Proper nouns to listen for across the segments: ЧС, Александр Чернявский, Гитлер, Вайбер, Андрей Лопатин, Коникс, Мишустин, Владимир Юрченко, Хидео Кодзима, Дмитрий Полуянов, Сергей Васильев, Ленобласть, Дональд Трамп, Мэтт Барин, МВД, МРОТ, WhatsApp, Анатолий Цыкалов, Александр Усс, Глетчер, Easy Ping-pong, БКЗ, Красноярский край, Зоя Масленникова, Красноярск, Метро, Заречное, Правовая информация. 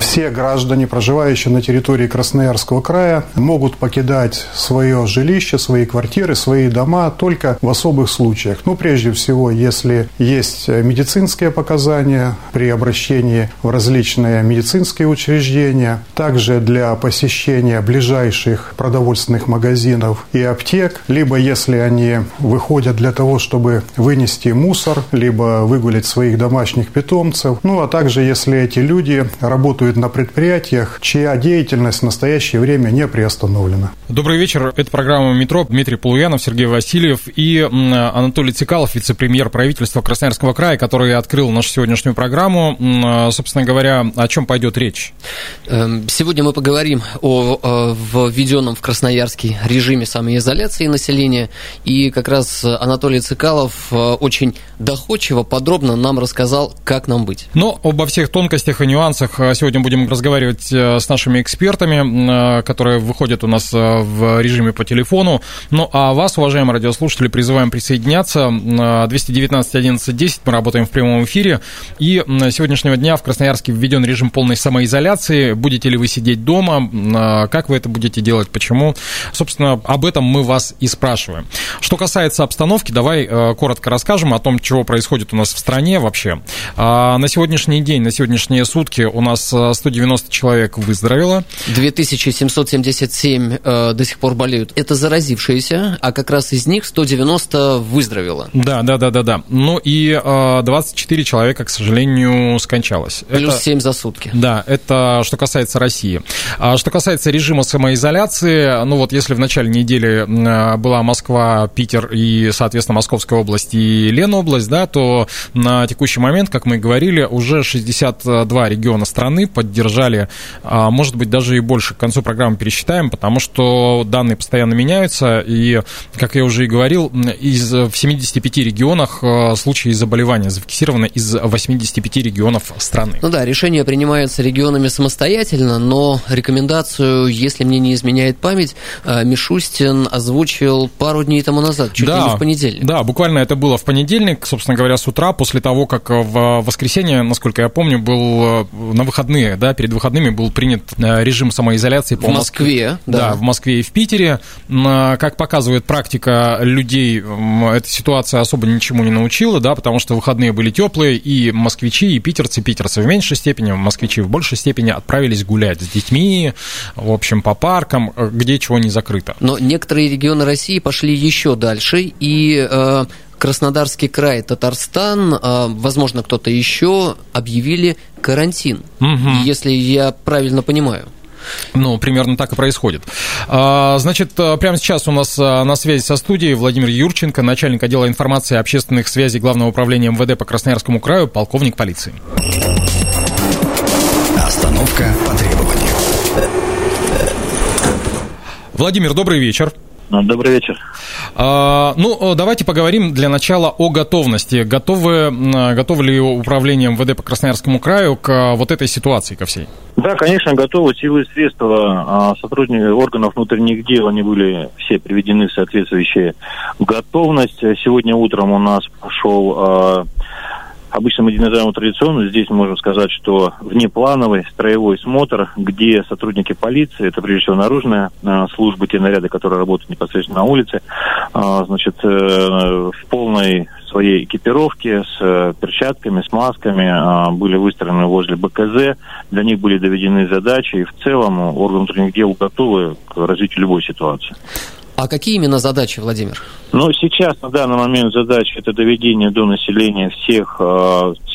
Все граждане, проживающие на территории Красноярского края, могут покидать свое жилище, свои квартиры, свои дома только в особых случаях. Ну, прежде всего, если есть медицинские показания при обращении в различные медицинские учреждения, также для посещения ближайших продовольственных магазинов и аптек, либо если они выходят для того, чтобы вынести мусор, либо выгулять своих домашних питомцев, ну, а также если эти люди работают на предприятиях, чья деятельность в настоящее время не приостановлена. Добрый вечер. Это программа «Метро». Дмитрий Полуянов, Сергей Васильев и Анатолий Цыкалов, вице-премьер правительства Красноярского края, который открыл нашу сегодняшнюю программу. Собственно говоря, о чем пойдет речь? Сегодня мы поговорим о введенном в Красноярске режиме самоизоляции населения. И как раз Анатолий Цыкалов очень доходчиво, подробно нам рассказал, как нам быть. Но обо всех тонкостях и нюансах сегодня будем разговаривать с нашими экспертами, которые выходят у нас в режиме по телефону. Ну, а вас, уважаемые радиослушатели, призываем присоединяться. 219-11-10, мы работаем в прямом эфире. И с сегодняшнего дня в Красноярске введен режим полной самоизоляции. Будете ли вы сидеть дома? Как вы это будете делать? Почему? Собственно, об этом мы вас и спрашиваем. Что касается обстановки, давай коротко расскажем о том, чего происходит у нас в стране вообще. На сегодняшний день, на сегодняшние сутки у нас 190 человек выздоровело. 2777 до сих пор болеют. Это заразившиеся, а как раз из них 190 выздоровело. Да. Ну и 24 человека, к сожалению, скончалось. Плюс 7 за сутки. Да, это что касается России. А что касается режима самоизоляции, ну вот если в начале недели была Москва, Питер и, соответственно, Московская область и Ленобласть, да, то на текущий момент, как мы говорили, уже 62 региона страны поддержали, может быть, даже и больше. К концу программы пересчитаем, потому что данные постоянно меняются, и, как я уже и говорил, в 75 регионах случаи заболевания зафиксированы из 85 регионов страны. Ну да, решение принимается регионами самостоятельно, но рекомендацию, если мне не изменяет память, Мишустин озвучил пару дней тому назад, чуть ли не в понедельник. Да, буквально это было в понедельник, собственно говоря, с утра, после того, как в воскресенье, насколько я помню, был на выходных. Да, перед выходными был принят режим самоизоляции по Москве. Да, в Москве и в Питере. Как показывает практика людей, эта ситуация особо ничему не научила, да, потому что выходные были теплые, и москвичи, и питерцы в меньшей степени, москвичи в большей степени отправились гулять с детьми, в общем, по паркам, где чего не закрыто. Но некоторые регионы России пошли еще дальше, и Краснодарский край, Татарстан, возможно, кто-то еще, объявили карантин, если я правильно понимаю. Ну, примерно так и происходит. Значит, прямо сейчас у нас на связи со студией Владимир Юрченко, начальник отдела информации и общественных связей Главного управления МВД по Красноярскому краю, полковник полиции. Остановка по требованию. Владимир, добрый вечер. Добрый вечер. Ну, давайте поговорим для начала о готовности. Готовы ли управление МВД по Красноярскому краю к вот этой ситуации, ко всей? Да, конечно, готовы. Силы и средства сотрудники органов внутренних дел, они были все приведены в соответствующую готовность. Сегодня утром у нас пошел... Обычно мы называем традиционно, здесь можем сказать, что внеплановый строевой смотр, где сотрудники полиции, это прежде всего наружная служба, те наряды, которые работают непосредственно на улице, в полной своей экипировке, с перчатками, с масками, были выстроены возле БКЗ, для них были доведены задачи, и в целом органы внутренних дел готовы к развитию любой ситуации. А какие именно задачи, Владимир? Ну, сейчас на данный момент задача – это доведение до населения всех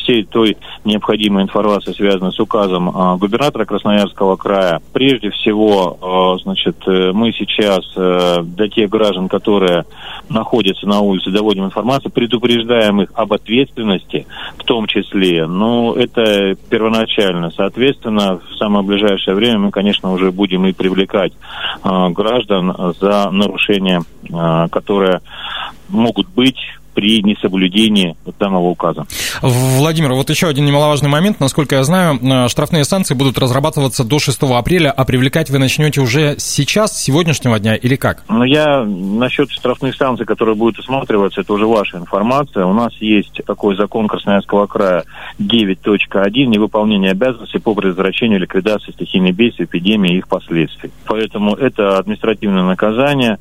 всей той необходимой информации, связанной с указом губернатора Красноярского края. Прежде всего, значит, мы сейчас для тех граждан, которые находятся на улице, доводим информацию, предупреждаем их об ответственности, в том числе. Но это первоначально. Соответственно, в самое ближайшее время мы, конечно, уже будем и привлекать граждан за нарушения, которые могут быть при несоблюдении данного указа. Владимир, вот еще один немаловажный момент. Насколько я знаю, штрафные санкции будут разрабатываться до 6 апреля, а привлекать вы начнете уже сейчас, с сегодняшнего дня, или как? Ну, я насчет штрафных санкций, которые будут усматриваться, это уже ваша информация. У нас есть такой закон Красноярского края 9.1, невыполнение обязанностей по предотвращению ликвидации стихийных бедствий, эпидемии и их последствий. Поэтому это административное наказание.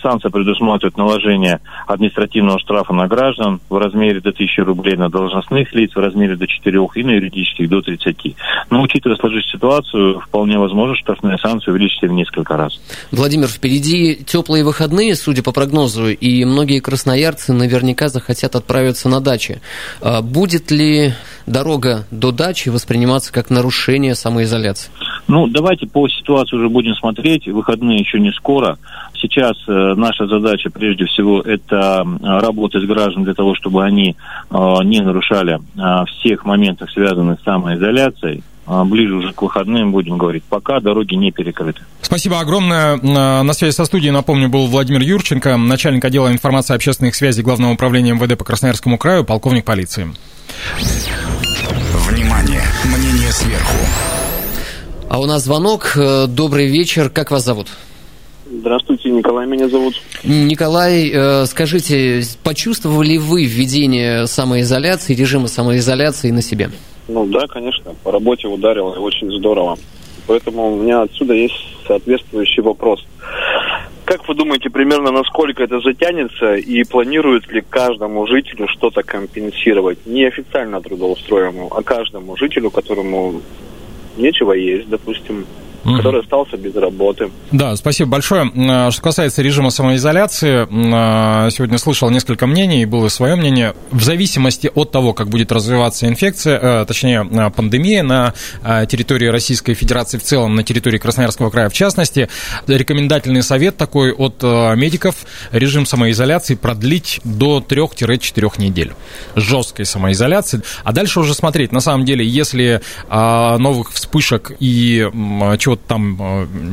Санкция предусматривает наложение административного штрафа на граждан в размере до 1000 рублей, на должностных лиц в размере до 4 и на юридических до 30. Но, учитывая сложившуюся ситуацию, вполне возможно, что штрафные санкции увеличатся в несколько раз. Владимир, впереди теплые выходные, судя по прогнозу, и многие красноярцы наверняка захотят отправиться на дачи. Будет ли дорога до дачи восприниматься как нарушение самоизоляции? Ну, давайте по ситуации уже будем смотреть. Выходные еще не скоро. Сейчас наша задача, прежде всего, это работать с гражданами для того, чтобы они не нарушали всех моментов, связанных с самоизоляцией. Ближе уже к выходным будем говорить. Пока дороги не перекрыты. Спасибо огромное. На связи со студией, напомню, был Владимир Юрченко, начальник отдела информации и общественных связей Главного управления МВД по Красноярскому краю, полковник полиции. Внимание! Мнение сверху. А у нас звонок. Добрый вечер. Как вас зовут? Здравствуйте, Николай меня зовут. Николай, скажите, почувствовали вы введение самоизоляции, режима самоизоляции на себе? Ну да, конечно. По работе ударило, очень здорово. Поэтому у меня отсюда есть соответствующий вопрос. Как вы думаете, примерно насколько это затянется и планирует ли каждому жителю что-то компенсировать? Не официально трудоустроенному, а каждому жителю, которому нечего есть, допустим, который остался без работы. Да, спасибо большое. Что касается режима самоизоляции, сегодня слышал несколько мнений, было и свое мнение. В зависимости от того, как будет развиваться инфекция, точнее, пандемия на территории Российской Федерации в целом, на территории Красноярского края в частности, рекомендательный совет такой от медиков: режим самоизоляции продлить до 3-4 недель. Жесткой самоизоляции. А дальше уже смотреть. На самом деле, если новых вспышек и чего-то там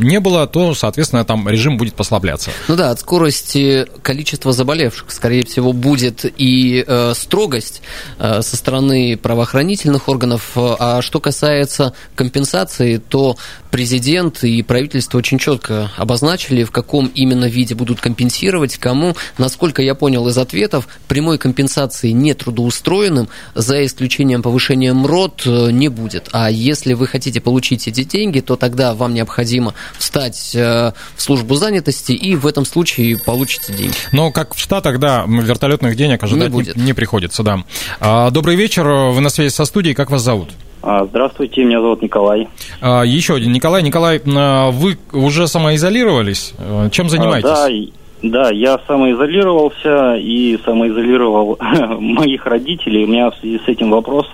не было, то, соответственно, там режим будет послабляться. Ну да, от скорости количества заболевших, скорее всего, будет и строгость со стороны правоохранительных органов. А что касается компенсации, то президент и правительство очень четко обозначили, в каком именно виде будут компенсировать, кому. Насколько я понял из ответов, прямой компенсации нетрудоустроенным, за исключением повышения МРОТ, не будет. А если вы хотите получить эти деньги, то тогда вам необходимо встать в службу занятости, и в этом случае получите деньги. Но как в Штатах, да, вертолетных денег ожидать не приходится, да. Добрый вечер, вы на связи со студией, как вас зовут? Здравствуйте, меня зовут Николай. Еще один Николай. Николай, вы уже самоизолировались? Чем занимаетесь? Да, я самоизолировался и самоизолировал моих родителей. У меня в связи с этим вопрос.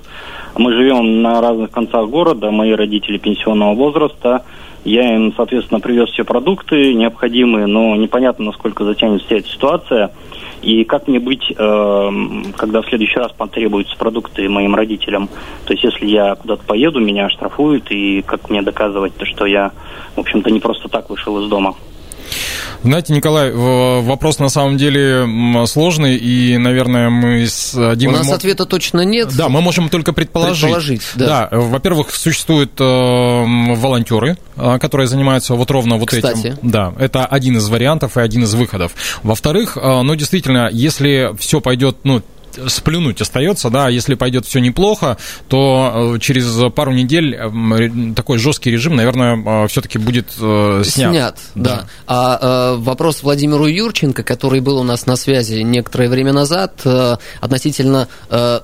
Мы живем на разных концах города, мои родители пенсионного возраста. Я им, соответственно, привез все продукты необходимые, но непонятно, насколько затянется вся эта ситуация. И как мне быть, когда в следующий раз потребуются продукты моим родителям? То есть, если я куда-то поеду, меня оштрафуют, и как мне доказывать, что я, в общем-то, не просто так вышел из дома? Знаете, Николай, вопрос на самом деле сложный, и, наверное, мы с Димой... У нас ответа точно нет. Да, мы можем только предположить. Да, во-первых, существуют волонтеры, которые занимаются вот ровно вот этим. Да, это один из вариантов и один из выходов. Во-вторых, ну, действительно, если все пойдет, ну, сплюнуть остается, да, если пойдет все неплохо, то через пару недель такой жесткий режим, наверное, все-таки будет снят. Да. А вопрос Владимиру Юрченко, который был у нас на связи некоторое время назад, относительно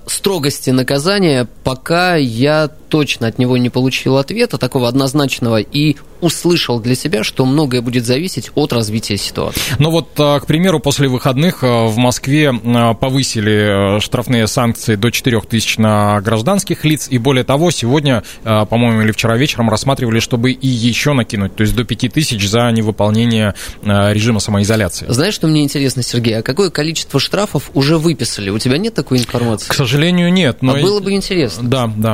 строгости наказания, пока я точно от него не получил ответа такого однозначного и услышал для себя, что многое будет зависеть от развития ситуации. Ну вот, к примеру, после выходных в Москве повысили штрафные санкции до 4000 на гражданских лиц. И более того, сегодня, по-моему, или вчера вечером рассматривали, чтобы и еще накинуть, то есть до 5000 за невыполнение режима самоизоляции. Знаешь, что мне интересно, Сергей, а какое количество штрафов уже выписали? У тебя нет такой информации? К сожалению, нет. Но было бы интересно.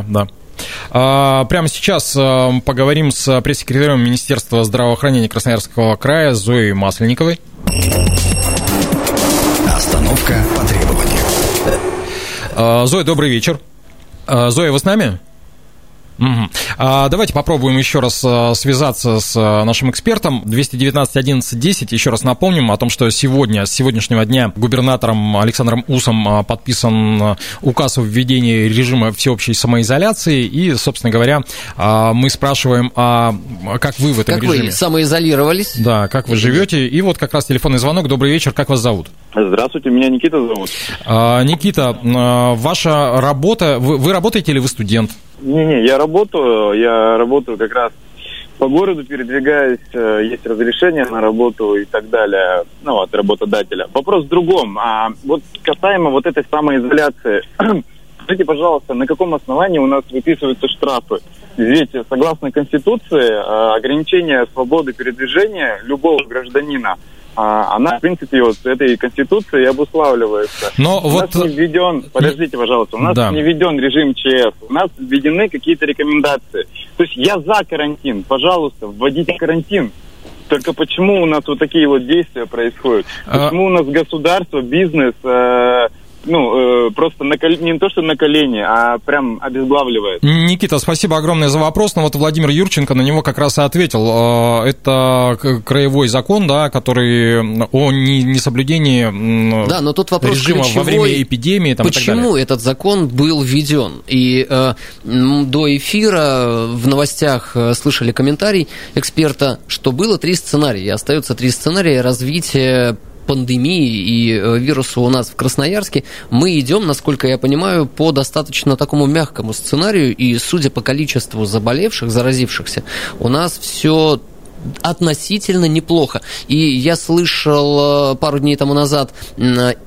Да. Прямо сейчас поговорим с пресс-секретарем Министерства здравоохранения Красноярского края Зоей Масленниковой. Остановка по требованию. Зоя, добрый вечер. Зоя, вы с нами? Угу. Давайте попробуем еще раз связаться с нашим экспертом. 219-11-10. Еще раз напомним о том, что сегодня, с сегодняшнего дня, губернатором Александром Уссом подписан указ о введении режима всеобщей самоизоляции. И, собственно говоря, мы спрашиваем, как вы в этом режиме? Как вы самоизолировались? Да, как вы живете? И вот как раз телефонный звонок. Добрый вечер. Как вас зовут? Здравствуйте, меня Никита зовут. Никита, ваша работа... Вы работаете или вы студент? Не, я работаю как раз по городу, передвигаюсь, есть разрешение на работу и так далее, от работодателя. Вопрос в другом, касаемо этой самоизоляции, скажите, пожалуйста, на каком основании у нас выписываются штрафы? Ведь, согласно Конституции, ограничение свободы передвижения любого гражданина, она, в принципе, этой Конституцией обуславливается. Но не введен режим ЧС, у нас введены какие-то рекомендации. То есть я за карантин, пожалуйста, вводите карантин. Только почему у нас такие действия происходят? Почему у нас государство, бизнес, просто не то, что на колени, а прям обезглавливает. Никита, спасибо огромное за вопрос. Но Владимир Юрченко на него как раз и ответил. Это краевой закон, да, который о несоблюдении режима во время эпидемии. Почему этот закон был введен? И до эфира в новостях слышали комментарий эксперта, что было 3 сценария. Остается 3 сценария развития пандемии и вирусу у нас в Красноярске. Мы идем, насколько я понимаю, по достаточно такому мягкому сценарию, и, судя по количеству заболевших, заразившихся, у нас все относительно неплохо. И я слышал пару дней тому назад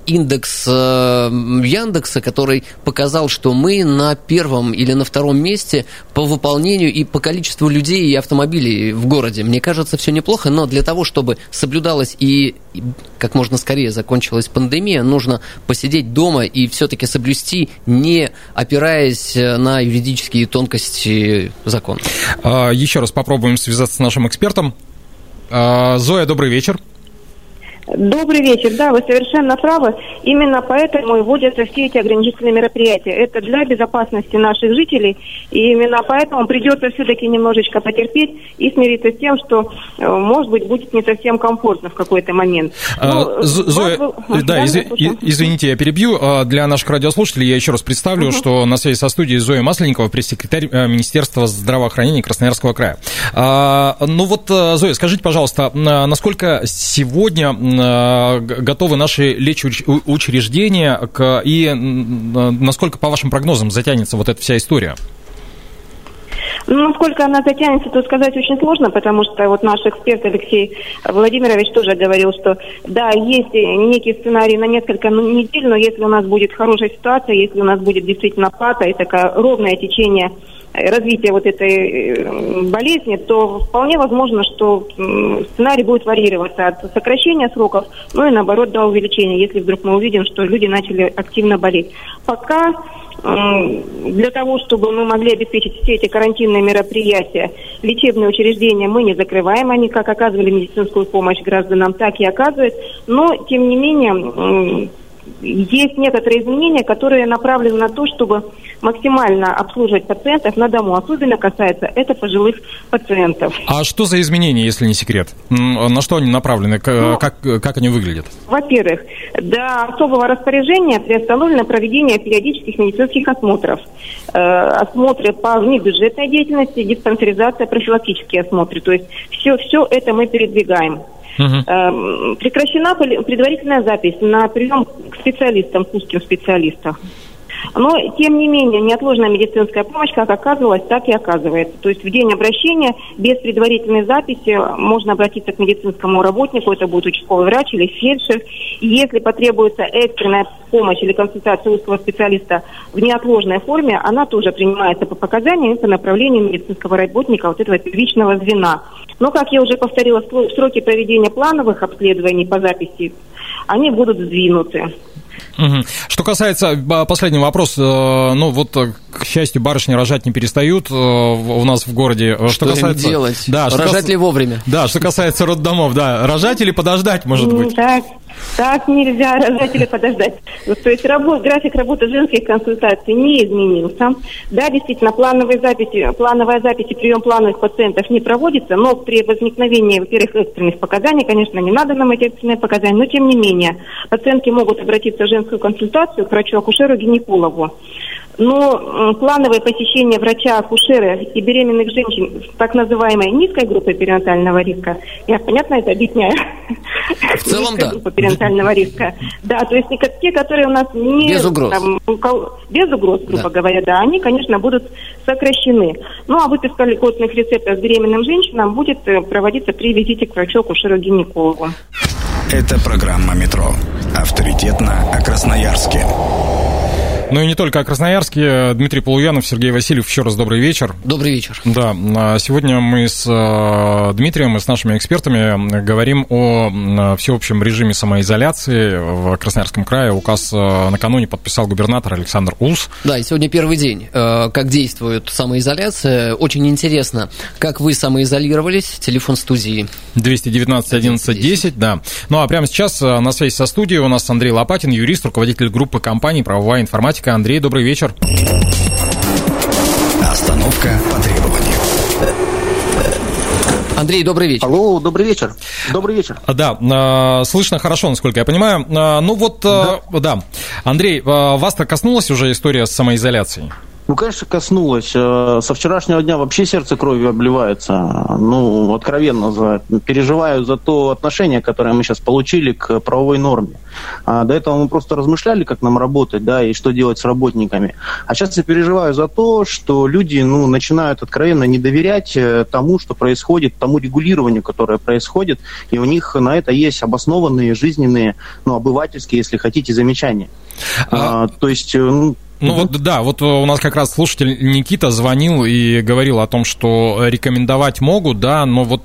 индекс Яндекса, который показал, что мы на 1 или на 2 месте по выполнению и по количеству людей и автомобилей в городе. Мне кажется, все неплохо, но для того, чтобы соблюдалось и как можно скорее закончилась пандемия, нужно посидеть дома и все-таки соблюсти, не опираясь на юридические тонкости закона. Еще раз попробуем связаться с нашим экспертом. Зоя, добрый вечер. Добрый вечер, да, вы совершенно правы. Именно поэтому и вводятся все эти ограничительные мероприятия. Это для безопасности наших жителей. И именно поэтому придется все-таки немножечко потерпеть и смириться с тем, что, может быть, будет не совсем комфортно в какой-то момент. Зоя, извините, я перебью. Для наших радиослушателей я еще раз представлю, что на связи со студией Зоя Масленникова, пресс-секретарь Министерства здравоохранения Красноярского края. Зоя, скажите, пожалуйста, насколько сегодня готовы наши лечучреждения, и насколько, по вашим прогнозам, затянется эта вся история? Насколько она затянется, тут сказать очень сложно, потому что наш эксперт Алексей Владимирович тоже говорил, что да, есть некий сценарий на несколько недель, но если у нас будет хорошая ситуация, если у нас будет действительно плата и такое ровное течение развития этой болезни, то вполне возможно, что сценарий будет варьироваться от сокращения сроков, и наоборот до увеличения, если вдруг мы увидим, что люди начали активно болеть. Пока для того, чтобы мы могли обеспечить все эти карантинные мероприятия, лечебные учреждения мы не закрываем, они как оказывали медицинскую помощь гражданам, так и оказывают, но тем не менее есть некоторые изменения, которые направлены на то, чтобы максимально обслуживать пациентов на дому. Особенно касается это пожилых пациентов. А что за изменения, если не секрет? На что они направлены? Как они выглядят? Во-первых, до особого распоряжения приостановлено проведение периодических медицинских осмотров. Осмотры по внебюджетной деятельности, диспансеризация, профилактические осмотры. То есть все это мы передвигаем. Угу. Прекращена предварительная запись на прием к специалистам, к узким специалистам. Но, тем не менее, неотложная медицинская помощь как оказывалась, так и оказывается. То есть в день обращения без предварительной записи можно обратиться к медицинскому работнику, это будет участковый врач или фельдшер. Если потребуется экстренная помощь или консультация узкого специалиста в неотложной форме, она тоже принимается по показаниям и по направлению медицинского работника вот этого первичного звена. Но, как я уже повторила, сроки проведения плановых обследований по записи, они будут сдвинуты. Что касается последнего вопроса, ну вот, к счастью, барышни рожать не перестают у нас в городе. Что касается... им делать? Да, рожать ли вовремя? Да, что касается роддомов, да, рожать или подождать, может быть? Так нельзя, рожать или подождать. То есть график работы женских консультаций не изменился. Да, действительно, плановая запись и прием плановых пациентов не проводится, но при возникновении, во-первых, экстренных показаний, конечно, не надо нам эти экстренные показания, но тем не менее, пациентки могут обратиться в женскую консультацию к врачу-акушеру-гинекологу. Но плановое посещение врача-акушера и беременных женщин в так называемой низкой группе перинатального риска, я понятно это объясняю? В целом, низкая группа перинатального риска. Да, то есть те, которые у нас не... без угроз. Там, без угроз, грубо говоря, да, они, конечно, будут сокращены. Ну, а выписка лекарственных рецептов беременным женщинам будет проводиться при визите к врачу-акушеру-гинекологу. Это программа «Метро». Авторитетно о Красноярске. Ну и не только о Красноярске. Дмитрий Полуянов, Сергей Васильев, еще раз добрый вечер. Добрый вечер. Да, сегодня мы с Дмитрием и с нашими экспертами говорим о всеобщем режиме самоизоляции в Красноярском крае. Указ накануне подписал губернатор Александр Усс. Да, и сегодня первый день, как действует самоизоляция. Очень интересно, как вы самоизолировались. Телефон студии. 219-11-10, да. Ну а прямо сейчас на связи со студией у нас Андрей Лопатин, юрист, руководитель группы компании «Правовая информация». Андрей, добрый вечер. Остановка по требованию. Андрей, добрый вечер. Алло, добрый вечер. Добрый вечер. Да, слышно хорошо, насколько я понимаю. Ну вот, да. Андрей, вас-то коснулась уже история с самоизоляцией? Ну, конечно, коснулось. Со вчерашнего дня вообще сердце кровью обливается. Ну, откровенно, переживаю за то отношение, которое мы сейчас получили к правовой норме. До этого мы просто размышляли, как нам работать, да, и что делать с работниками. А сейчас я переживаю за то, что люди, ну, начинают откровенно не доверять тому, что происходит, тому регулированию, которое происходит, и у них на это есть обоснованные, жизненные, ну, обывательские, если хотите, замечания. То есть, ну, ну вот, да, вот у нас как раз слушатель Никита звонил и говорил о том, что рекомендовать могут, да, но вот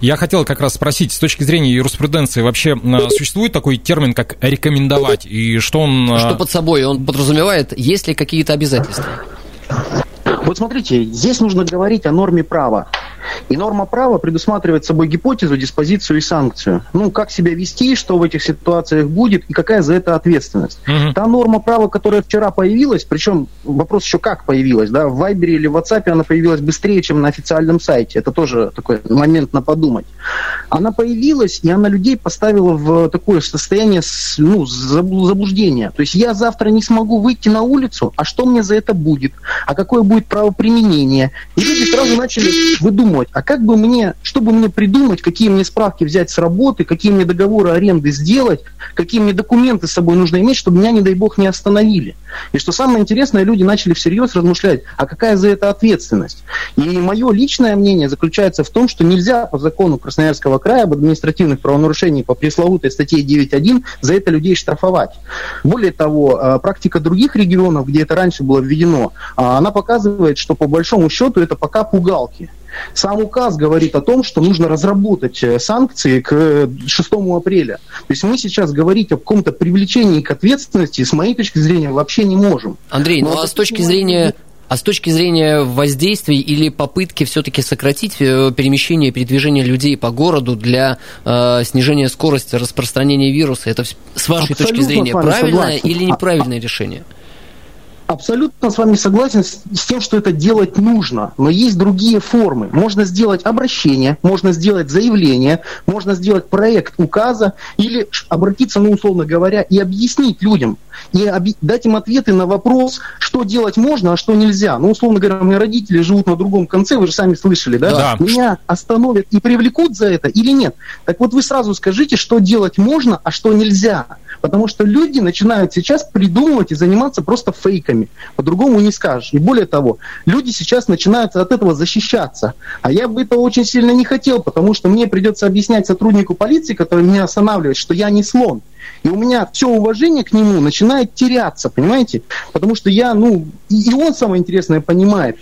я хотел как раз спросить, с точки зрения юриспруденции вообще существует такой термин, как рекомендовать, и что он... Что под собой он подразумевает, есть ли какие-то обязательства? Вот смотрите, здесь нужно говорить о норме права. И норма права предусматривает собой гипотезу, диспозицию и санкцию. Ну, как себя вести, что в этих ситуациях будет и какая за это ответственность. Угу. Та норма права, которая вчера появилась, причем вопрос еще как появилась, да, в Вайбере или в WhatsApp она появилась быстрее, чем на официальном сайте. Это тоже такой момент на подумать. Она появилась, и она людей поставила в такое состояние, ну, заблуждения. То есть я завтра не смогу выйти на улицу, а что мне за это будет? А какое будет правоприменение? И люди сразу начали выдумывать. А как бы мне, чтобы мне придумать, какие мне справки взять с работы, какие мне договоры аренды сделать, какие мне документы с собой нужно иметь, чтобы меня, не дай бог, не остановили. И что самое интересное, люди начали всерьез размышлять, а какая за это ответственность. И мое личное мнение заключается в том, что нельзя по закону Красноярского края об административных правонарушениях по пресловутой статье 9.1 за это людей штрафовать. Более того, практика других регионов, где это раньше было введено, она показывает, что по большому счету это пока пугалки. Сам указ говорит о том, что нужно разработать санкции к 6 апреля. То есть мы сейчас говорить о каком-то привлечении к ответственности, с моей точки зрения, вообще не можем. Андрей, ну а с точки зрения... А с точки зрения воздействий или попытки все-таки сократить перемещение и передвижение людей по городу для снижения скорости распространения вируса, это с вашей абсолютно точки зрения правильное или неправильное решение? Абсолютно с вами согласен с тем, что это делать нужно, но есть другие формы. Можно сделать обращение, можно сделать заявление, можно сделать проект указа или обратиться, ну, условно говоря, и объяснить людям, и дать им ответы на вопрос, что делать можно, а что нельзя. Ну, условно говоря, у меня родители живут на другом конце, вы же сами слышали, да? Да. Меня остановят и привлекут за это или нет? Так вот вы сразу скажите, что делать можно, а что нельзя. Потому что люди начинают сейчас придумывать и заниматься просто фейками. По-другому не скажешь. И более того, люди сейчас начинают от этого защищаться. А я бы этого очень сильно не хотел, потому что мне придется объяснять сотруднику полиции, который меня останавливает, что я не слон. И у меня все уважение к нему начинает теряться, понимаете? Потому что я, и он самое интересное понимает.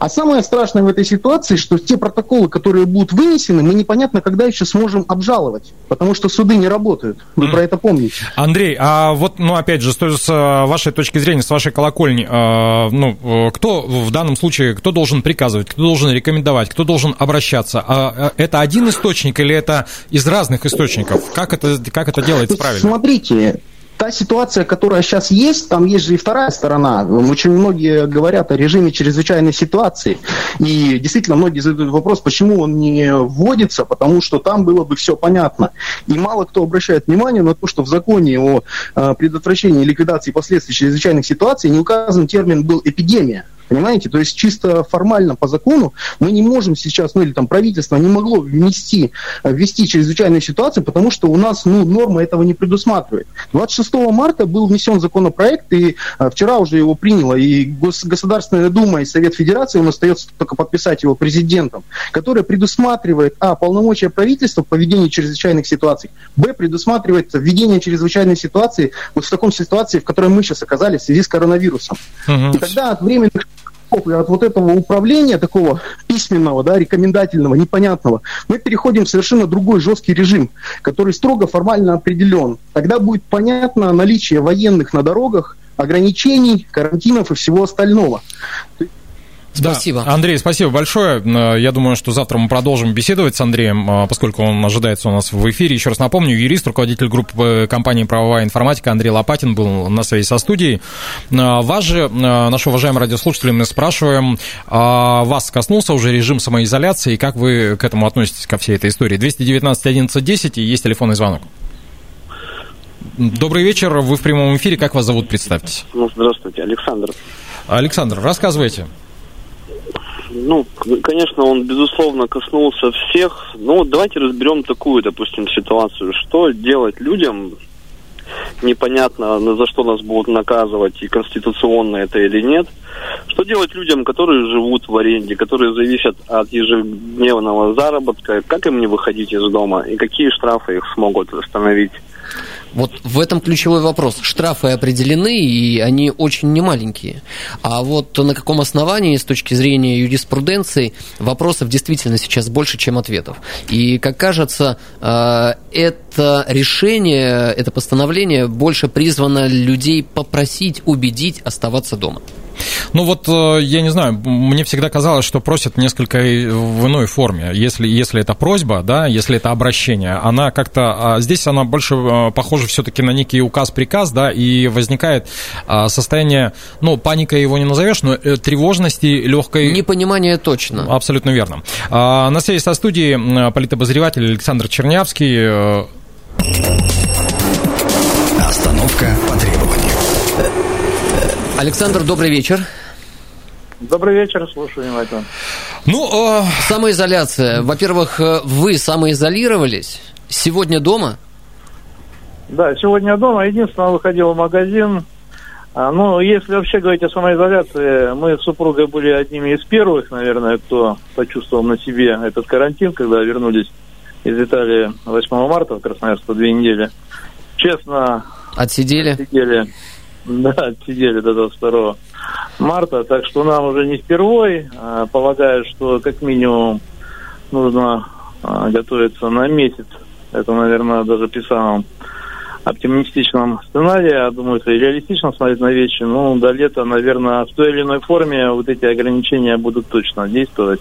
А самое страшное в этой ситуации, что те протоколы, которые будут вынесены, мы непонятно, когда еще сможем обжаловать, потому что суды не работают. Вы про это помните. Андрей, а вот, опять же, с вашей точки зрения, с вашей колокольни, кто в данном случае, кто должен приказывать, кто должен рекомендовать, кто должен обращаться? Это один источник или это из разных источников? Как это делается правильно? Смотрите. Та ситуация, которая сейчас есть, там есть же и вторая сторона. Очень многие говорят о режиме чрезвычайной ситуации. И действительно многие задают вопрос, почему он не вводится, потому что там было бы все понятно. И мало кто обращает внимание на то, что в законе о предотвращении и ликвидации последствий чрезвычайных ситуаций не указан термин был «эпидемия». Понимаете, то есть чисто формально по закону мы не можем сейчас, правительство не могло ввести чрезвычайную ситуацию, потому что у нас норма этого не предусматривает. 26 марта был внесен законопроект, и вчера уже его приняло, и Государственная Дума, и Совет Федерации, он остается только подписать его президентом, который предусматривает, полномочия правительства в поведении чрезвычайных ситуаций, предусматривает введение чрезвычайной ситуации в таком ситуации, в которой мы сейчас оказались в связи с коронавирусом. И тогда от временных от вот этого управления, такого письменного, рекомендательного, непонятного, мы переходим в совершенно другой жесткий режим, который строго формально определен. Тогда будет понятно наличие военных на дорогах, ограничений, карантинов и всего остального. Спасибо. Да. Андрей, спасибо большое. Я думаю, что завтра мы продолжим беседовать с Андреем, поскольку он ожидается у нас в эфире. Еще раз напомню, юрист, руководитель группы компании «Правовая информатика» Андрей Лопатин был на связи со студией. Вас же, наши уважаемые радиослушатели, мы спрашиваем, вас коснулся уже режим самоизоляции, как вы к этому относитесь, ко всей этой истории? 219-11-10, и есть телефонный звонок. Добрый вечер, вы в прямом эфире, как вас зовут, представьтесь. Здравствуйте, Александр. Александр, рассказывайте. Конечно, он, безусловно, коснулся всех. Давайте разберем такую, допустим, ситуацию. Что делать людям? Непонятно, за что нас будут наказывать, и конституционно это или нет. Что делать людям, которые живут в аренде, которые зависят от ежедневного заработка? Как им не выходить из дома? И какие штрафы их смогут восстановить? Вот в этом ключевой вопрос. Штрафы определены, и они очень немаленькие. А вот на каком основании, с точки зрения юриспруденции, вопросов действительно сейчас больше, чем ответов. И, как кажется, это решение, это постановление больше призвано людей попросить, убедить оставаться дома. Я не знаю, мне всегда казалось, что просят несколько в иной форме. Если это просьба, если это обращение, она как-то... Здесь она больше похожа все-таки на некий указ-приказ, и возникает состояние, паника его не назовешь, но тревожности легкой... Непонимание точно. Абсолютно верно. На связи со студией политобозреватель Александр Чернявский. Остановка по требованию. Александр, добрый вечер. Добрый вечер, слушаю внимательно. Самоизоляция. Во-первых, вы самоизолировались. Сегодня дома? Да, сегодня дома. Единственное, выходил в магазин. Если вообще говорить о самоизоляции, мы с супругой были одними из первых, наверное, кто почувствовал на себе этот карантин, когда вернулись из Италии 8 марта в Красноярск, 2 недели. Честно... Отсидели. Да, сидели до 22 марта, так что нам уже не впервой. Полагаю, что как минимум нужно готовиться на месяц. Это, наверное, даже при самом оптимистичном сценарии, я думаю, это реалистично смотреть на вещи. До лета, наверное, в той или иной форме вот эти ограничения будут точно действовать.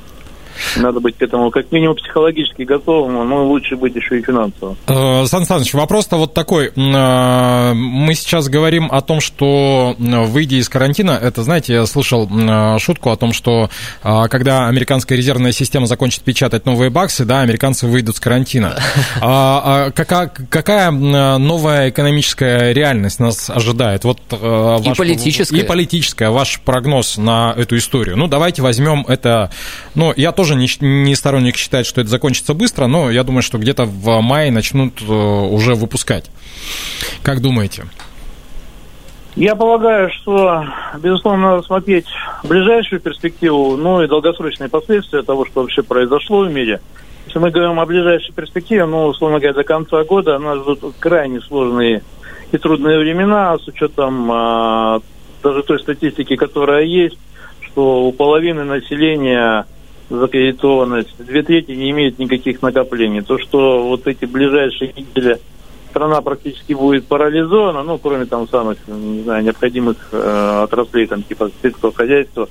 Надо быть к этому как минимум психологически готовым, лучше быть еще и финансовым. Сан Саныч, вопрос-то вот такой. Мы сейчас говорим о том, что выйдя из карантина, это, знаете, я слышал шутку о том, что когда американская резервная система закончит печатать новые баксы, американцы выйдут с карантина. Какая новая экономическая реальность нас ожидает? И политическая. Ваш прогноз на эту историю. Давайте возьмем это... Я тоже тоже не сторонник считать, что это закончится быстро, но я думаю, что где-то в мае начнут уже выпускать. Как думаете? Я полагаю, что, безусловно, надо смотреть ближайшую перспективу, но и долгосрочные последствия того, что вообще произошло в мире. Если мы говорим о ближайшей перспективе, ну, условно говоря, до конца года нас ждут крайне сложные и трудные времена, с учетом даже той статистики, которая есть, что у половины населения закредитованность, 2/3 не имеют никаких накоплений. То, что вот эти ближайшие недели страна практически будет парализована, ну, кроме там самых, не знаю, необходимых отраслей, там, типа сельского хозяйства,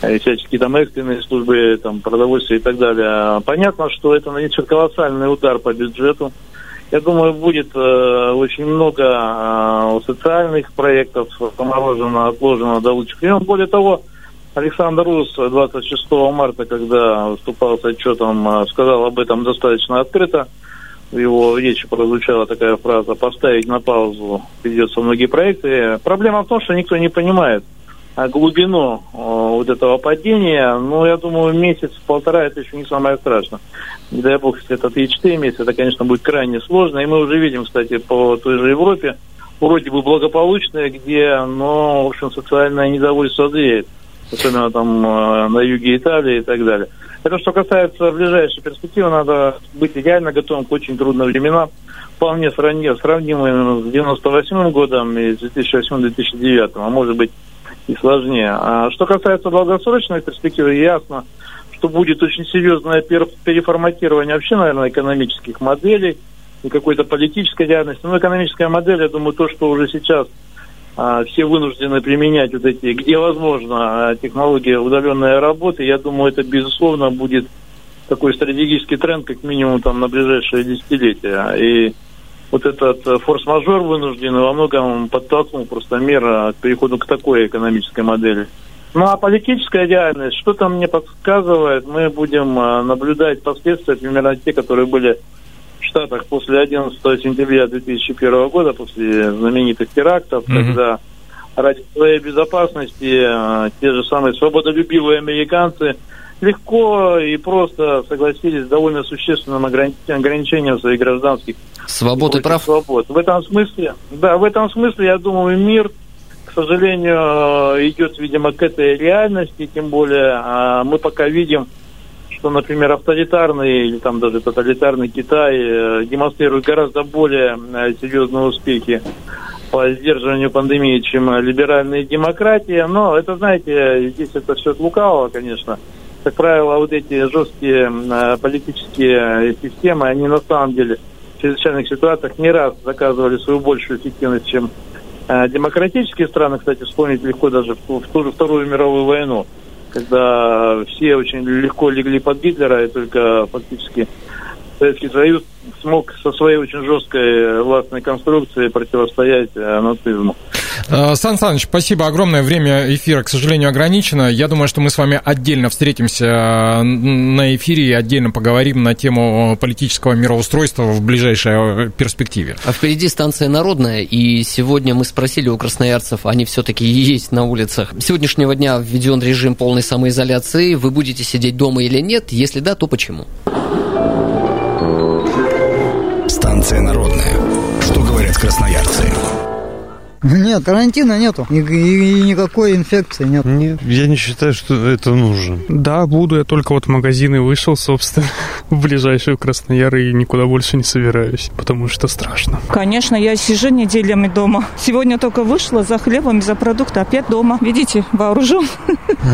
всяческие там экстренные службы, там, продовольствия и так далее. Понятно, что это нанесет колоссальный удар по бюджету. Я думаю, будет очень много социальных проектов заморожено, отложено до лучших времен. Более того, Александр Усс 26 марта, когда выступал с отчетом, сказал об этом достаточно открыто. В его речи прозвучала такая фраза: «Поставить на паузу придется многие проекты». Проблема в том, что никто не понимает глубину вот этого падения. Ну, я думаю, месяц-полтора – это еще не самое страшное. Не дай бог, если это 3-4 месяца, это, конечно, будет крайне сложно. И мы уже видим, кстати, по той же Европе, вроде бы благополучная, где, ну, в общем, социальное недовольство зреет. Особенно там на юге Италии и так далее. Это что касается ближайшей перспективы, надо быть реально готовым к очень трудным временам, вполне сравнимым с 98-м годом и с 2008-2009, а может быть и сложнее. А что касается долгосрочной перспективы, ясно, что будет очень серьезное переформатирование вообще, наверное, экономических моделей и какой-то политической реальности. Но экономическая модель, я думаю, то, что уже сейчас все вынуждены применять вот эти, где возможно, технологии удаленной работы. Я думаю, это, безусловно, будет такой стратегический тренд, как минимум, там, на ближайшие десятилетия. И вот этот форс-мажор вынужденный во многом подтолкнул просто мир к переходу к такой экономической модели. Ну, а политическая реальность, что-то мне подсказывает, мы будем наблюдать последствия, примерно те, которые были в Штатах после 11 сентября 2001 года, после знаменитых терактов, когда ради своей безопасности те же самые свободолюбивые американцы легко и просто согласились с довольно существенным ограничением своих гражданских свобод и прав. В этом смысле, да, в этом смысле, я думаю, мир, к сожалению, идет, видимо, к этой реальности, тем более мы пока видим, что, например, авторитарный или там даже тоталитарный Китай демонстрирует гораздо более серьезные успехи по сдерживанию пандемии, чем либеральные демократии. Но это, знаете, здесь это все от лукавого, конечно. Как правило, вот эти жесткие политические системы, они на самом деле в чрезвычайных ситуациях не раз доказывали свою большую эффективность, чем демократические страны. Кстати, вспомнить легко даже в ту же Вторую мировую войну, когда все очень легко легли под Гитлера, и только фактически Советский Союз смог со своей очень жесткой властной конструкцией противостоять нацизму. Сан Саныч, спасибо огромное. Время эфира, к сожалению, ограничено. Я думаю, что мы с вами отдельно встретимся на эфире и отдельно поговорим на тему политического мироустройства в ближайшей перспективе. А впереди станция «Народная», и сегодня мы спросили у красноярцев, они все-таки есть на улицах. С сегодняшнего дня введен режим полной самоизоляции. Вы будете сидеть дома или нет? Если да, то почему? Станция «Народная». Что говорят красноярцы? Нет, карантина нету. И никакой инфекции нет. Нет, я не считаю, что это нужно. Да, буду. Я только вот в магазины вышел, собственно, в ближайшую Краснояр, и никуда больше не собираюсь, потому что страшно. Конечно, я сижу неделями дома. Сегодня только вышла за хлебом, за продукты, опять дома. Видите, вооружен.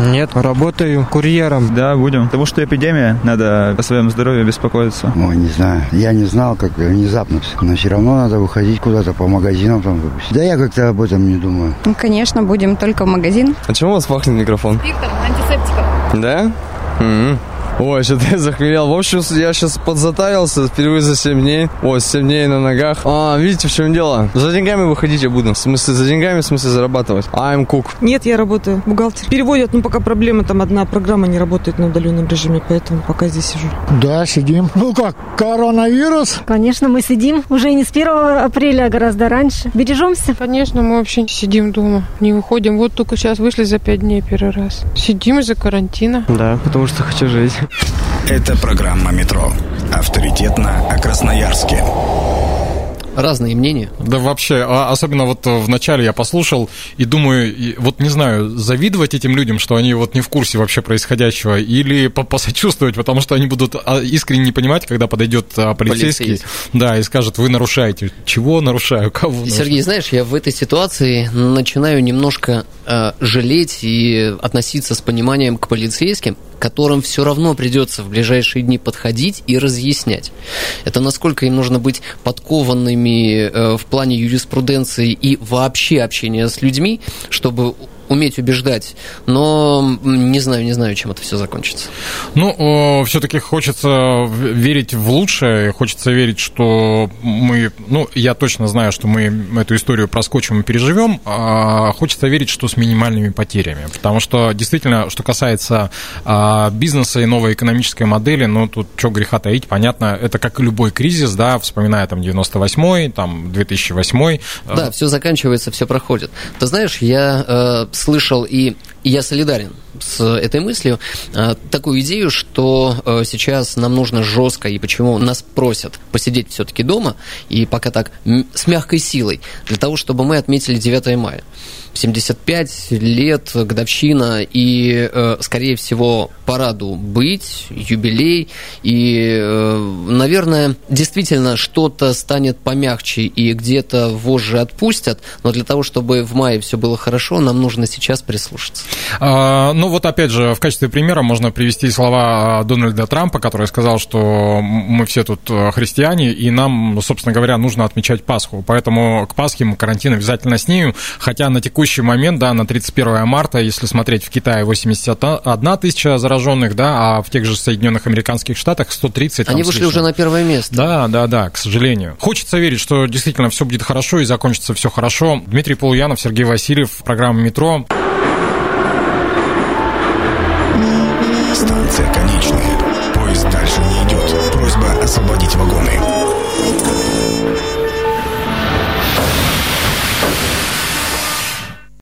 Нет, работаю курьером. Да, будем. Потому что эпидемия, надо о своем здоровье беспокоиться. Ой, не знаю. Я не знал, как внезапно. Но все равно надо выходить куда-то по магазинам там. Да я как-то об этом не думаю. Ну, конечно, будем только в магазин. А чему у вас пахнет микрофон? Виктор, антисептиком. Да? Ой, что-то я захмелел. В общем, я сейчас подзатарился впервые за 7 дней. Ой, 7 дней на ногах. А, видите, в чем дело? За деньгами выходить я буду. В смысле, за деньгами, в смысле, зарабатывать. I'm cook. Нет, я работаю, бухгалтер. Переводят, ну, пока проблема, там одна программа не работает на удаленном режиме, поэтому пока здесь сижу. Да, сидим. Ну как, коронавирус? Конечно, мы сидим. Уже не с 1 апреля, а гораздо раньше. Бережемся? Конечно, мы вообще сидим дома. Не выходим. Вот только сейчас вышли за 5 дней первый раз. Сидим из-за карантина. Да, потому что хочу жить. Это программа «Метро». Авторитетно о Красноярске. Разные мнения. Да вообще, особенно вот в начале я послушал и думаю, вот не знаю, завидовать этим людям, что они вот не в курсе вообще происходящего, или посочувствовать, потому что они будут искренне не понимать, когда подойдет полицейский, да, и скажет, вы нарушаете. Чего нарушаю? Кого нарушаю? Сергей, знаешь, я в этой ситуации начинаю немножко жалеть и относиться с пониманием к полицейским, которым все равно придется в ближайшие дни подходить и разъяснять. Это насколько им нужно быть подкованными в плане юриспруденции и вообще общения с людьми, чтобы уметь убеждать, но не знаю, чем это все закончится. Ну, все-таки хочется верить в лучшее, хочется верить, что мы, я точно знаю, что мы эту историю проскочим и переживем, а хочется верить, что с минимальными потерями, потому что, действительно, что касается бизнеса и новой экономической модели, тут что греха таить, понятно, это как и любой кризис, да, вспоминая там 98-й, там 2008-й. Да, все заканчивается, все проходит. Ты знаешь, я слышал, и я солидарен с этой мыслью, такую идею, что сейчас нам нужно жестко, и почему нас просят посидеть все-таки дома, и пока так с мягкой силой, для того, чтобы мы отметили 9 мая. 75 лет, годовщина, и, скорее всего, параду быть, юбилей, и, наверное, действительно что-то станет помягче, и где-то вожжи отпустят, но для того, чтобы в мае все было хорошо, нам нужно сейчас прислушаться. Опять же, в качестве примера можно привести слова Дональда Трампа, который сказал, что мы все тут христиане, и нам, собственно говоря, нужно отмечать Пасху, поэтому к Пасхе мы карантин обязательно снимем, хотя на текущий момент, да, на 31 марта, если смотреть, в Китае 81 тысяча зараженных, да, а в тех же Соединенных Американских Штатах 130. Они вышли уже на первое место. Да, к сожалению. Хочется верить, что действительно все будет хорошо и закончится все хорошо. Дмитрий Полуянов, Сергей Васильев, программа «Метро». Станция конечная. Поезд дальше не идет. Просьба освободить вагоны.